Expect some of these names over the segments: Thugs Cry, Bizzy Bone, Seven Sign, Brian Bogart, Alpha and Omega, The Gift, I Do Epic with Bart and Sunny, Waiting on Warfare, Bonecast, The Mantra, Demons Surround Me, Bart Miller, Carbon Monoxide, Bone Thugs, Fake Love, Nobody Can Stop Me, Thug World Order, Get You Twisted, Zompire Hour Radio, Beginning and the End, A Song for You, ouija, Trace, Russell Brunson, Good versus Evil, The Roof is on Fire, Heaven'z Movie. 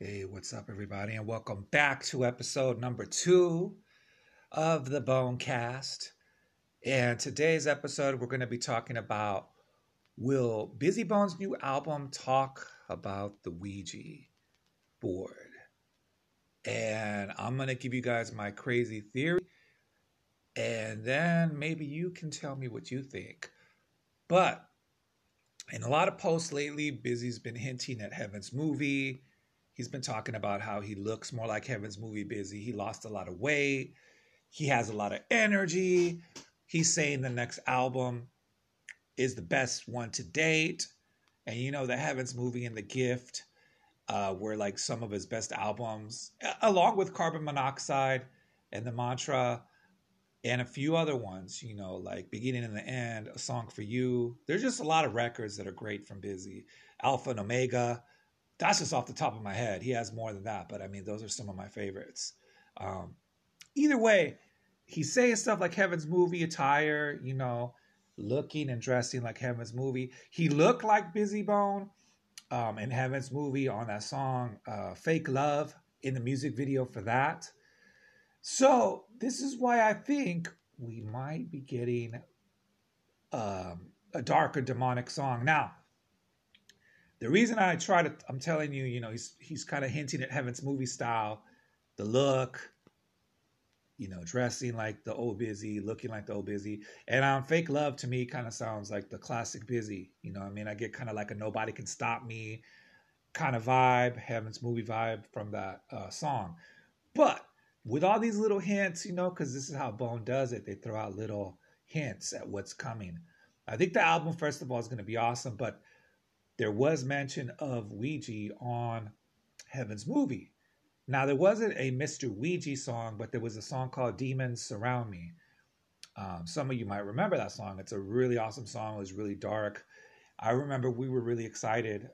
Hey, what's up, everybody, and welcome back to episode number 2 of the Bonecast. And today's episode, we're going to be talking about, will Bizzy Bone's new album talk about the Ouija board? And I'm going to give you guys my crazy theory, and then maybe you can tell me what you think. But in a lot of posts lately, Bizzy's been hinting at Heaven'z Movie. He's been talking about how he looks more like Heaven'z Movie Bizzy. He lost a lot of weight. He has a lot of energy. He's saying the next album is the best one to date. And you know, the Heaven'z Movie and The Gift were like some of his best albums, along with Carbon Monoxide and The Mantra and a few other ones, you know, like Beginning and the End, A Song for You. There's just a lot of records that are great from Bizzy. Alpha and Omega. That's just off the top of my head. He has more than that, but I mean, those are some of my favorites. Either way, he's saying stuff like Heaven'z Movie attire, you know, looking and dressing like Heaven'z Movie. He looked like Bizzy Bone in Heaven'z Movie on that song, Fake Love, in the music video for that. So this is why I think we might be getting a darker demonic song. Now, the reason I'm telling you, you know, he's kind of hinting at Heaven'z Movie style, the look, you know, dressing like the old Bizzy, looking like the old Bizzy. And Fake Love to me kind of sounds like the classic Bizzy. You know what I mean? I get kind of like a Nobody Can Stop Me kind of vibe, Heaven'z Movie vibe from that song. But with all these little hints, you know, because this is how Bone does it. They throw out little hints at what's coming. I think the album, first of all, is going to be awesome, but there was mention of Ouija on Heaven'z Movie. Now, there wasn't a Mr. Ouija song, but there was a song called Demons Surround Me. Some of you might remember that song. It's a really awesome song. It was really dark. I remember we were really excited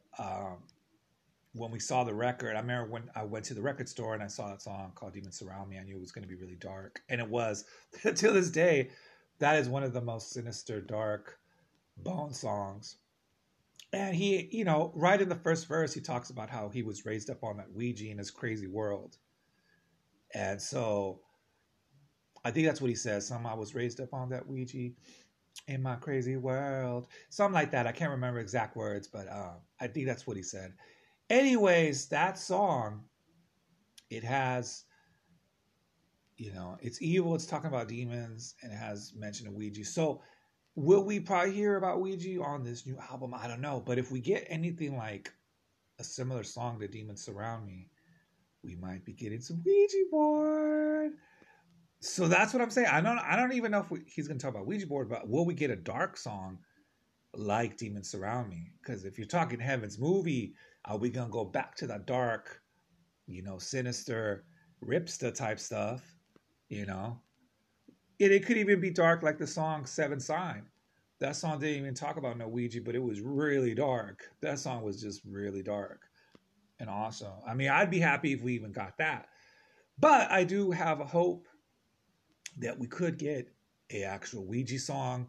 when we saw the record. I remember when I went to the record store and I saw that song called Demons Surround Me. I knew it was going to be really dark. And it was. To this day, that is one of the most sinister, dark Bone songs. And he, you know, right in the first verse, he talks about how he was raised up on that Ouija in his crazy world. And so I think that's what he says. I was raised up on that Ouija in my crazy world. Something like that. I can't remember exact words, but I think that's what he said. Anyways, that song, it has, you know, it's evil. It's talking about demons and it has mention of Ouija. So will we probably hear about Ouija on this new album? I don't know. But if we get anything like a similar song to Demons Surround Me, we might be getting some Ouija board. So that's what I'm saying. I don't even know if he's going to talk about Ouija board, but will we get a dark song like Demons Surround Me? Because if you're talking Heaven'z Movie, are we going to go back to that dark, you know, sinister, ripster type stuff, you know? And it could even be dark like the song Seven Sign. That song didn't even talk about no Ouija, but it was really dark. That song was just really dark and awesome. I mean, I'd be happy if we even got that. But I do have a hope that we could get an actual Ouija song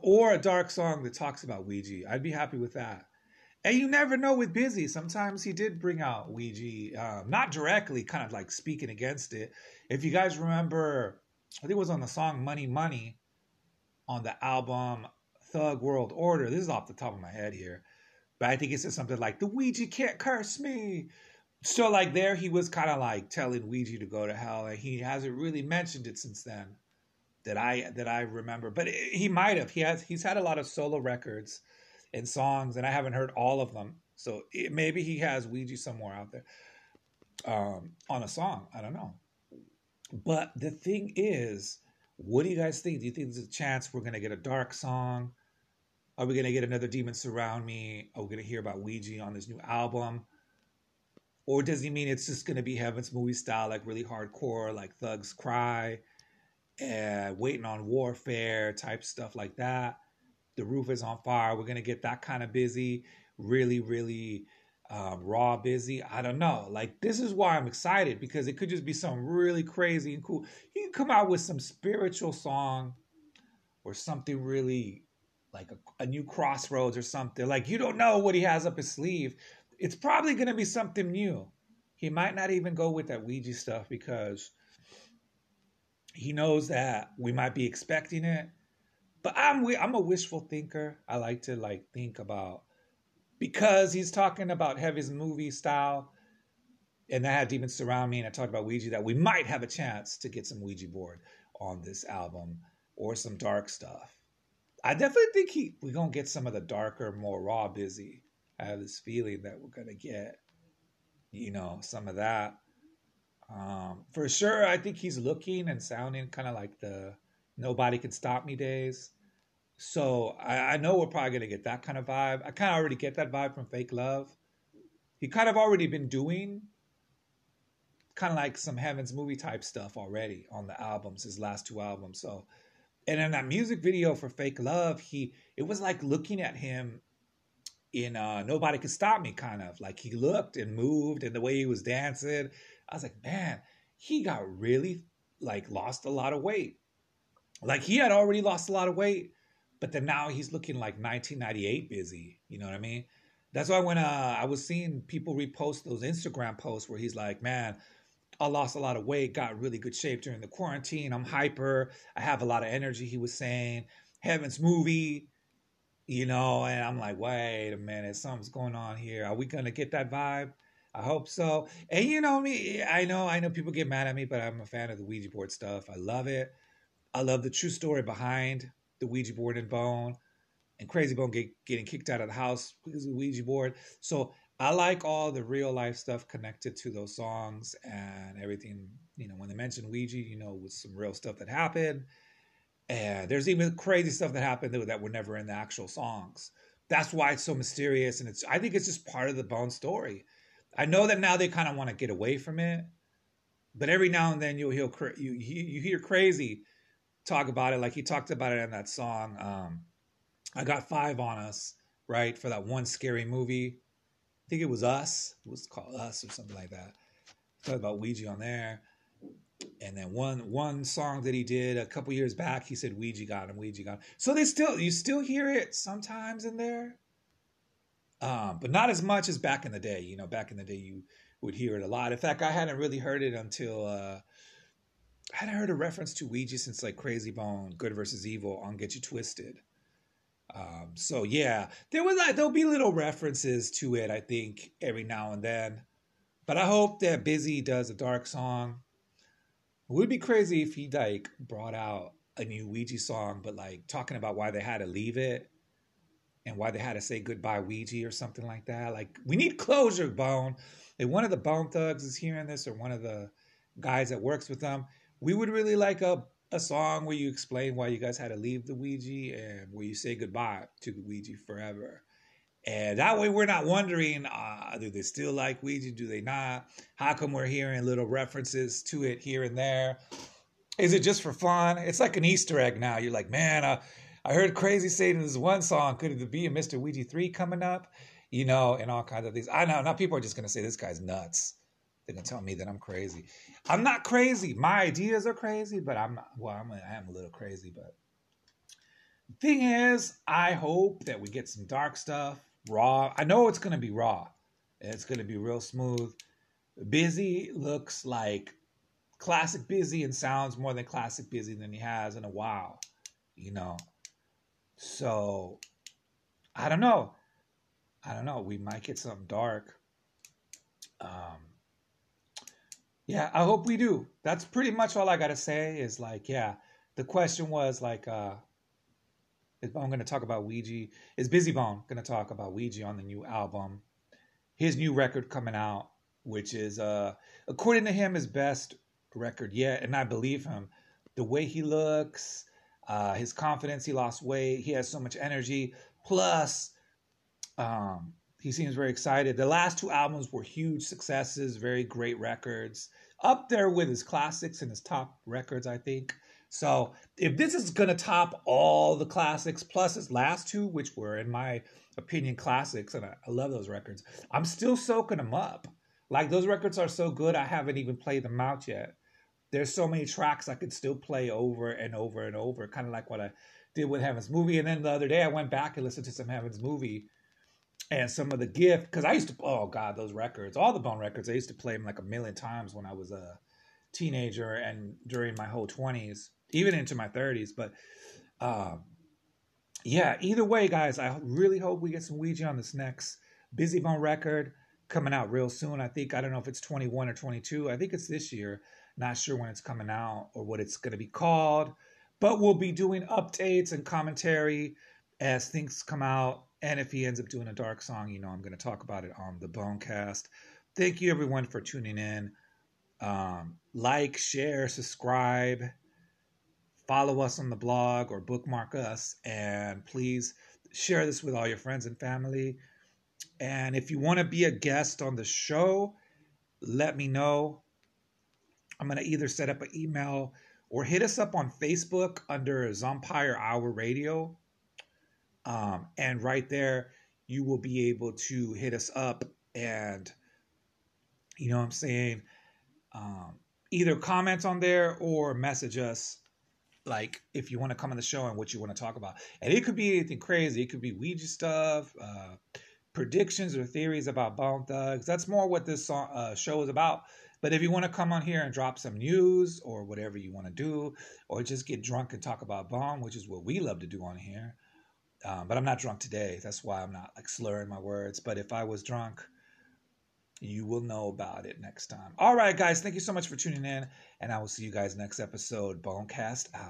or a dark song that talks about Ouija. I'd be happy with that. And you never know with Bizzy. Sometimes he did bring out Ouija, not directly, kind of like speaking against it. If you guys remember, I think it was on the song Money Money on the album Thug World Order. This is off the top of my head here. But I think it said something like, the Ouija can't curse me. So like there he was kind of like telling Ouija to go to hell. And he hasn't really mentioned it since then that I remember. But he might have. He's had a lot of solo records and songs. And I haven't heard all of them. So maybe he has Ouija somewhere out there on a song. I don't know. But the thing is, what do you guys think? Do you think there's a chance we're going to get a dark song? Are we going to get another Demons Surround Me? Are we going to hear about Ouija on this new album? Or does he mean it's just going to be Heaven'z Movie style, like really hardcore, like Thugs Cry, and Waiting on Warfare type stuff like that? The Roof is on Fire. We're going to get that kind of Bizzy, really, really raw Bizzy. I don't know. Like, this is why I'm excited, because it could just be something really crazy and cool. He can come out with some spiritual song or something really like a new Crossroads or something. Like, you don't know what he has up his sleeve. it's probably going to be something new. He might not even go with that Ouija stuff because he knows that we might be expecting it. But I'm a wishful thinker. I like to think about, because he's talking about Heaven'z Movie style, and I had Demons Surround Me, and I talked about Ouija, that we might have a chance to get some Ouija board on this album or some dark stuff. I definitely think we're going to get some of the darker, more raw Bizzy. I have this feeling that we're going to get, some of that. For sure, I think he's looking and sounding kind of like the Nobody Can Stop Me days. So I know we're probably going to get that kind of vibe. I kind of already get that vibe from Fake Love. He kind of already been doing kind of like some Heaven'z Movie type stuff already on the albums, his last two albums. So, and in that music video for Fake Love, it was like looking at him in Nobody Can Stop Me, kind of like he looked and moved and the way he was dancing. I was like, man, he got really lost a lot of weight. Like he had already lost a lot of weight, but then now he's looking like 1998 Bizzy. You know what I mean? That's why when I was seeing people repost those Instagram posts where he's like, man, I lost a lot of weight, got really good shape during the quarantine. I'm hyper. I have a lot of energy, he was saying. Heaven'z Movie, and I'm like, wait a minute, something's going on here. Are we going to get that vibe? I hope so. And you know me, I know people get mad at me, but I'm a fan of the Ouija board stuff. I love it. I love the true story behind the Ouija board and Bone, and Crazy Bone getting kicked out of the house because of the Ouija board. So I like all the real life stuff connected to those songs and everything. When they mention Ouija, with some real stuff that happened. And there's even crazy stuff that happened that were never in the actual songs. That's why it's so mysterious. And I think it's just part of the Bone story. I know that now they kind of want to get away from it, but every now and then you hear Crazy talk about it. Like he talked about it in that song, I Got Five on Us, right? For that one scary movie. I think it was Us. It was called Us or something like that. Talked about Ouija on there. And then one song that he did a couple years back, he said Ouija got him. So you still hear it sometimes in there. But not as much as back in the day. Back in the day you would hear it a lot. In fact, I hadn't really heard it until I hadn't heard a reference to Ouija since Crazy Bone, Good versus Evil on Get You Twisted. So yeah, there'll be little references to it, I think, every now and then. But I hope that Bizzy does a dark song. It would be crazy if he brought out a new Ouija song, but talking about why they had to leave it and why they had to say goodbye Ouija or something like that. We need closure, Bone. If one of the Bone Thugs is hearing this, or one of the guys that works with them, we would really like a song where you explain why you guys had to leave the Ouija and where you say goodbye to the Ouija forever. And that way we're not wondering, do they still like Ouija? Do they not? How come we're hearing little references to it here and there? Is it just for fun? It's like an Easter egg now. You're like, man, I heard Crazy say in this one song, could it be a Mr. Ouija 3 coming up? And all kinds of things. I know, now people are just going to say this guy's nuts. They're going to tell me that I'm crazy. I'm not crazy. My ideas are crazy, but I'm not. Well, I am a little crazy, but the thing is, I hope that we get some dark stuff, raw. I know it's going to be raw. It's going to be real smooth. Bizzy looks like classic Bizzy and sounds more than classic Bizzy than he has in a while, So, I don't know. We might get something dark. Yeah, I hope we do. That's pretty much all I got to say is the question was is Bone going to talk about Ouija? Is Bizzy Bone going to talk about Ouija on the new album? His new record coming out, which is, according to him, his best record yet. And I believe him. The way he looks, his confidence, he lost weight. He has so much energy. Plus, he seems very excited. The last two albums were huge successes, very great records. Up there with his classics and his top records, I think. So if this is going to top all the classics, plus his last two, which were, in my opinion, classics, and I love those records, I'm still soaking them up. Those records are so good, I haven't even played them out yet. There's so many tracks I could still play over and over and over, kind of like what I did with Heaven'z Movie. And then the other day, I went back and listened to some Heaven'z Movie and some of The Gift, because I used to, oh God, those records, all the Bone records, I used to play them like a million times when I was a teenager and during my whole 20s, even into my 30s. But yeah, either way, guys, I really hope we get some Ouija on this next Bizzy Bone record coming out real soon. I think, I don't know if it's 21 or 22. I think it's this year. Not sure when it's coming out or what it's going to be called, but we'll be doing updates and commentary as things come out. And if he ends up doing a dark song, you know, I'm going to talk about it on the Bonecast. Thank you, everyone, for tuning in. Like, share, subscribe, follow us on the blog or bookmark us. And please share this with all your friends and family. And if you want to be a guest on the show, let me know. I'm going to either set up an email or hit us up on Facebook under Zompire Hour Radio. And right there, you will be able to hit us up and, you know what I'm saying, either comment on there or message us, like, if you want to come on the show and what you want to talk about. And it could be anything crazy. It could be Ouija stuff, predictions or theories about Bone Thugs. That's more what this show is about. But if you want to come on here and drop some news or whatever you want to do, or just get drunk and talk about Bone, which is what we love to do on here. But I'm not drunk today. That's why I'm not like slurring my words. But if I was drunk, you will know about it next time. All right, guys. Thank you so much for tuning in. And I will see you guys next episode. Bonecast out.